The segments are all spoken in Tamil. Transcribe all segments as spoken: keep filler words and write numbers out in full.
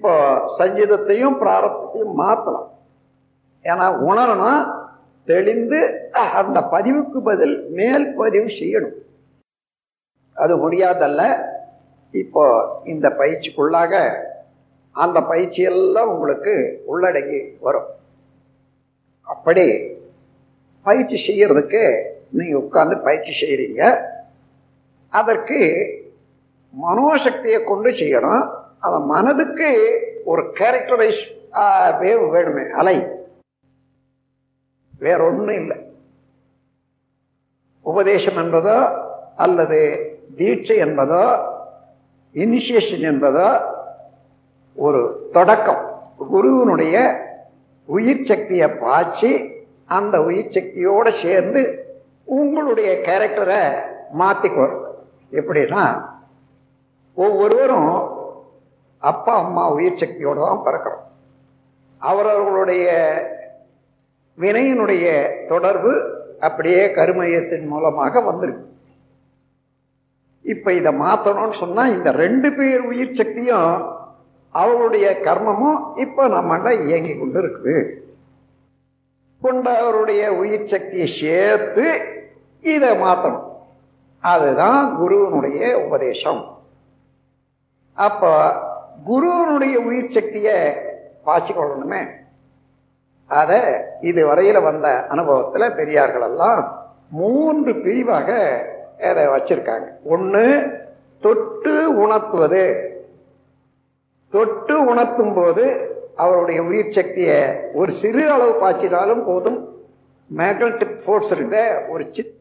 இப்போ சங்கீதத்தையும் பிராரப்தத்தையும் மாற்றலாம். ஏன்னா உணரனா தெளிந்து அந்த பதிவுக்கு பதில் மேல் பதிவு செய்யணும். அது முடியாதல்ல. இப்போ இந்த பயிற்சிக்குள்ளாக அந்த பயிற்சியெல்லாம் உங்களுக்கு உள்ளடங்கி வரும். அப்படி பயிற்சி செய்யறதுக்கு நீங்கள் உட்கார்ந்து பயிற்சி செய்கிறீங்க. அதற்கு மனோசக்தியை கொண்டு செய்யணும். அந்த மனதுக்கு ஒரு கேரக்டரைஸ் வேவ் வேணுமே, அலை, வேற ஒன்றும் இல்லை. உபதேசம் என்பதோ அல்லது தீட்சை என்பதோ இனிஷியேஷன் என்பதோ ஒரு தொடக்கம். குருவினுடைய உயிர் சக்தியை பாய்ச்சி அந்த உயிர் சக்தியோடு சேர்ந்து உங்களுடைய கேரக்டரை மாற்றிக்கொள். எப்படின்னா, ஒவ்வொருவரும் அப்பா அம்மா உயிர் சக்தியோடு தான் பிறக்கிறோம். அவரவர்களுடைய வினையினுடைய தொடர்பு அப்படியே கருமையத்தின் மூலமாக வந்திருக்கு. இப்போ இதை மாற்றணும்னு சொன்னால் இந்த ரெண்டு பேர் உயிர் சக்தியும் அவருடைய கர்மமும் இப்போ நம்மகிட்ட இயங்கி கொண்டு இருக்குது. கொண்டு அவருடைய உயிர் சக்தியை சேர்த்து இதை மாற்றணும். அதுதான் குருவினுடைய உபதேசம். அப்போ குருவினுடைய உயிர் சக்தியை பாய்ச்சிக்கொள்ளணுமே. அதை இதுவரையில் வந்த அனுபவத்தில் பெரியார்களெல்லாம் மூன்று பிரிவாக அதை வச்சிருக்காங்க. ஒன்று தொட்டு உணர்த்துவது. தொட்டு உணர்த்தும் போது அவருடைய உயிர் சக்தியை ஒரு சிறு அளவு பாய்ச்சினாலும் போதும், மேக்னெட்டிக் ஃபோர்ஸ் இருக்க ஒரு சித்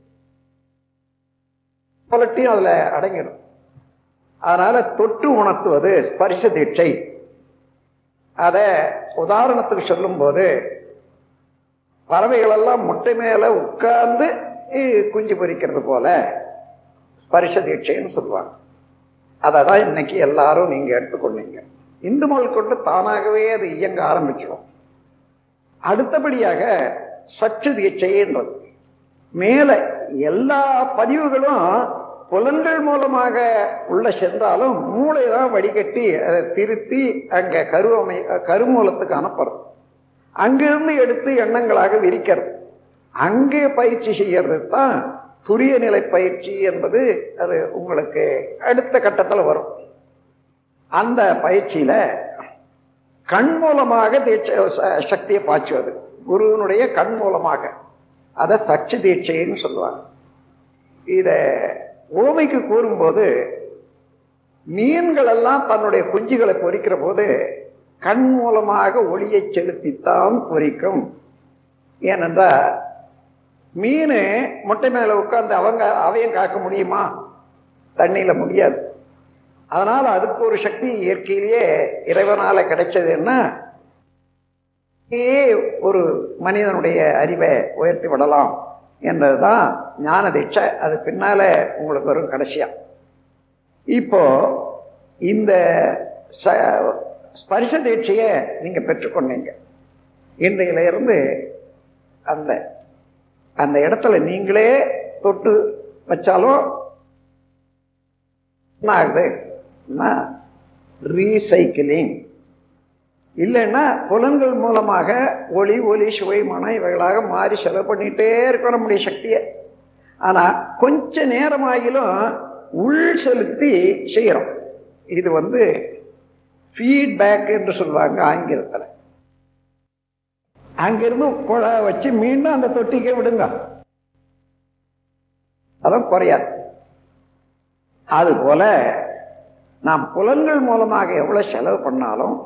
பலட்டையும் அதில் அடங்கிடும். அதனால் தொட்டு உணர்த்துவது ஸ்பரிச தீட்சை. அதை உதாரணத்துக்கு சொல்லும்போது, பறவைகளெல்லாம் முட்டை மேலே உட்கார்ந்து குஞ்சு பொறிக்கிறது போல ஸ்பரிச தீட்சைன்னு சொல்லுவாங்க. அதை தான் இன்னைக்கு எல்லாரும் நீங்கள் எடுத்துக்கொண்டீங்க. இந்து மொழி கொண்டு தானாகவே அது இயங்க ஆரம்பிச்சிடும். அடுத்தபடியாக சற்று தீட்சைன்றது மேலே எல்லா பதிவுகளும் புலன்கள் மூலமாக உள்ள சென்றாலும் மூளை தான் வடிகட்டி அதை திருத்தி அங்கே கருவமை கருமூலத்துக்கு அனுப்புறது. அங்கிருந்து எடுத்து எண்ணங்களாக விரிக்கிறது. அங்கே பயிற்சி செய்யறது தான் துரிய நிலை பயிற்சி என்பது. அது உங்களுக்கு அடுத்த கட்டத்தில் வரும். அந்த பயிற்சியில் கண் மூலமாக தீட்சை சக்தியை பாய்ச்சுவது, குருவினுடைய கண் மூலமாக, அதை சட்சி தீட்சைன்னு சொல்லுவாங்க. இதை ஓமைக்கு கூறும்போது, மீன்கள் எல்லாம் தன்னுடைய குஞ்சுகளை பொறிக்கிற போது கண் மூலமாக ஒளியை செலுத்தித்தான் பொறிக்கும். ஏனென்றால் மீன் முட்டை மேலே உட்கார்ந்து அவங்க அவையும் காக்க முடியுமா? தண்ணியில் முடியாது. அதனால் அதுக்கு ஒரு சக்தி இயற்கையிலேயே இறைவனால் கிடைச்சதுன்னா ஒரு மனிதனுடைய அறிவை உயர்த்தி விடலாம் என்றதுதான் ஞான தீட்சை. அது பின்னால உங்களுக்கு வரும் கடைசியா. இப்போ இந்த ஸ்பரிச தீட்சையை நீங்க பெற்றுக்கொண்டீங்க. இன்றையில இருந்து அந்த அந்த இடத்துல நீங்களே தொட்டு வச்சாலும் என்ன ஆகுதுன்னா, ரீசைக்கிளிங். இல்லைன்னா புலன்கள் மூலமாக ஒளி ஒலி சுவை மனம் இவைகளாக மாறி செலவு பண்ணிகிட்டே இருக்கிற முடிய சக்தியை. ஆனால் கொஞ்ச நேரமாகிலும் உள் செலுத்தி செய்கிறோம். இது வந்து ஃபீட்பேக் என்று சொல்லுவாங்க ஆங்கிலத்தில். அங்கிருந்து குழா வச்சு மீண்டும் அந்த தொட்டிக்கே விடுங்க, அதெல்லாம் குறையாது. அதுபோல நாம் புலன்கள் மூலமாக எவ்வளோ செலவு பண்ணாலும்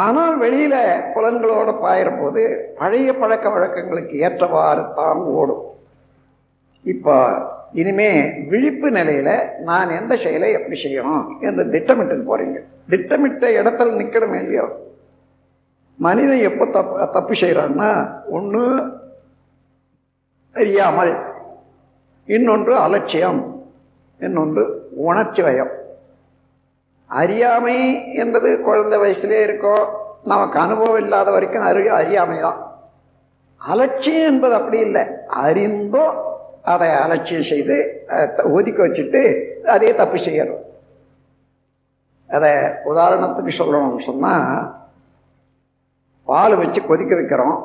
மனம் வெளியில புலன்களோடு பாயிற போது பழைய பழக்க வழக்கங்களுக்கு ஏற்றவாறு தான் ஓடும். இப்போ இனிமே விழிப்பு நிலையில நான் எந்த செயலை எப்படி செய்யணும் என்று திட்டமிட்டு போறீங்க. திட்டமிட்ட இடத்துல நிற்கணும் இல்லையோ. மனிதன் எப்போ தப்பு தப்பு செய்யறான்னா, ஒன்று தெரியாமல், இன்னொன்று அலட்சியம், இன்னொன்று உணர்ச்சி வயம். அறியாமை என்பது குழந்தை வயசுலேயே இருக்கும். நமக்கு அனுபவம் இல்லாத வரைக்கும் அறி அறியாமை தான். அலட்சியம் என்பது அப்படி இல்லை. அறிந்தோ அதை அலட்சியம் செய்து ஒதுக்கி வச்சுட்டு அதே தப்பு செய்யணும். அதை உதாரணத்துக்கு சொல்லணும்னு சொன்னால் பால் வச்சு கொதிக்க வைக்கிறோம்,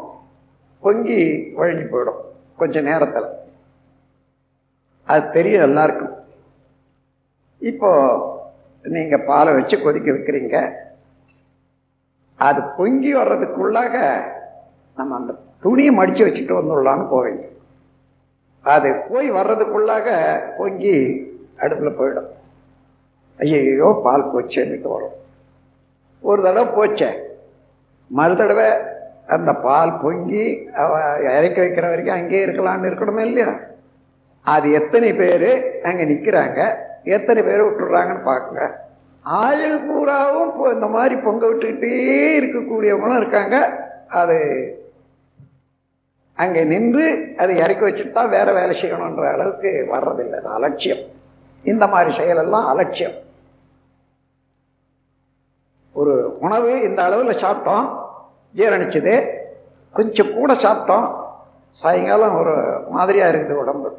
பொங்கி வழிஞ்சு போயிடும் கொஞ்சம் நேரத்தில், அது தெரியும் எல்லாருக்கும். இப்போது நீங்கள் பாலை வச்சு கொதிக்க வைக்கிறீங்க, அது பொங்கி வர்றதுக்குள்ளாக நம்ம அந்த துணியை மடித்து வச்சுட்டு வந்துடலான்னு போவீங்க. அது போய் வர்றதுக்குள்ளாக பொங்கி அடுப்பில் போயிடும். ஐயோ பால் போச்சேன்னுட்டு வரும். ஒரு தடவை போச்சேன், மறு தடவை அந்த பால் பொங்கி இறக்க வைக்கிற வரைக்கும் அங்கேயே இருக்கலான்னு இருக்கணுமே இல்லையா? அது எத்தனை பேர் அங்கே நிற்கிறாங்க, எத்தனை பேர் விட்டுடுறாங்கன்னு பார்க்குங்க. ஆயுள் பூராவும் இப்போ இந்த மாதிரி பொங்க விட்டுக்கிட்டே இருக்கக்கூடியவங்களும் இருக்காங்க. அது அங்கே நின்று அதை இறக்கி வச்சுட்டு தான் வேறு வேலை செய்யணுன்ற அளவுக்கு வர்றதில்லை. அது அலட்சியம். இந்த மாதிரி செயலெல்லாம் அலட்சியம். ஒரு உணவு இந்த அளவில் சாப்பிட்டோம், ஜீரணிச்சது, கொஞ்சம் கூட சாப்பிட்டோம், சாயங்காலம் ஒரு மாதிரியாக இருக்குது உடம்பு.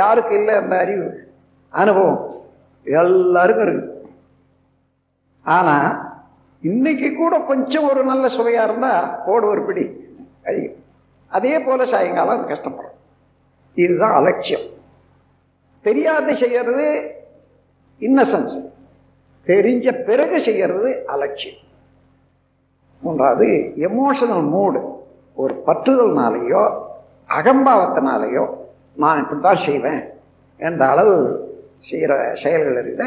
யாருக்கு இல்லை அந்த அறிவு அனுபவம்? எல்லாருக்கும் இருக்குது. ஆனால் இன்னைக்கு கூட கொஞ்சம் ஒரு நல்ல சுவையாக இருந்தால் போடு ஒரு பிடி அழியும். அதே போல் சாயங்காலம் அது கஷ்டப்படும். இதுதான் அலட்சியம். தெரியாத செய்கிறது இன்னசென்ஸ், தெரிஞ்ச பிறகு செய்கிறது அலட்சியம். மூன்றாவது எமோஷனல் மூடு. ஒரு பற்றுதல்னாலேயோ அகம்பாவத்தினாலேயோ நான் இப்படிதான் செய்வேன் என்ற அளவு செய்கிற செயல்கள் இருந்த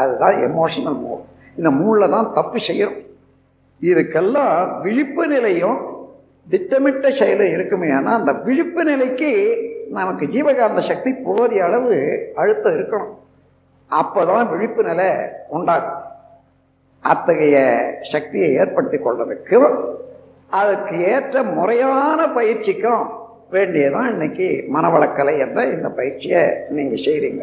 அதுதான் எமோஷனல் மூடு. இந்த மூடில் தான் தப்பு செய்யணும். இதுக்கெல்லாம் விழிப்பு நிலையும் திட்டமிட்ட செயலும் இருக்குமே. ஆனால் அந்த விழிப்பு நிலைக்கு நமக்கு ஜீவகாந்த சக்தி போதிய அளவு அழுத்தம் இருக்கணும். அப்போ தான் விழிப்பு நிலை உண்டாகும். அத்தகைய சக்தியை ஏற்படுத்தி கொள்வதற்கும் அதுக்கு ஏற்ற முறையான பயிற்சிக்கும் வேண்டியதான் இன்னைக்கு மனவளக்கலை என்ற இந்த பயிற்சியை நீங்கள் செய்கிறீங்க.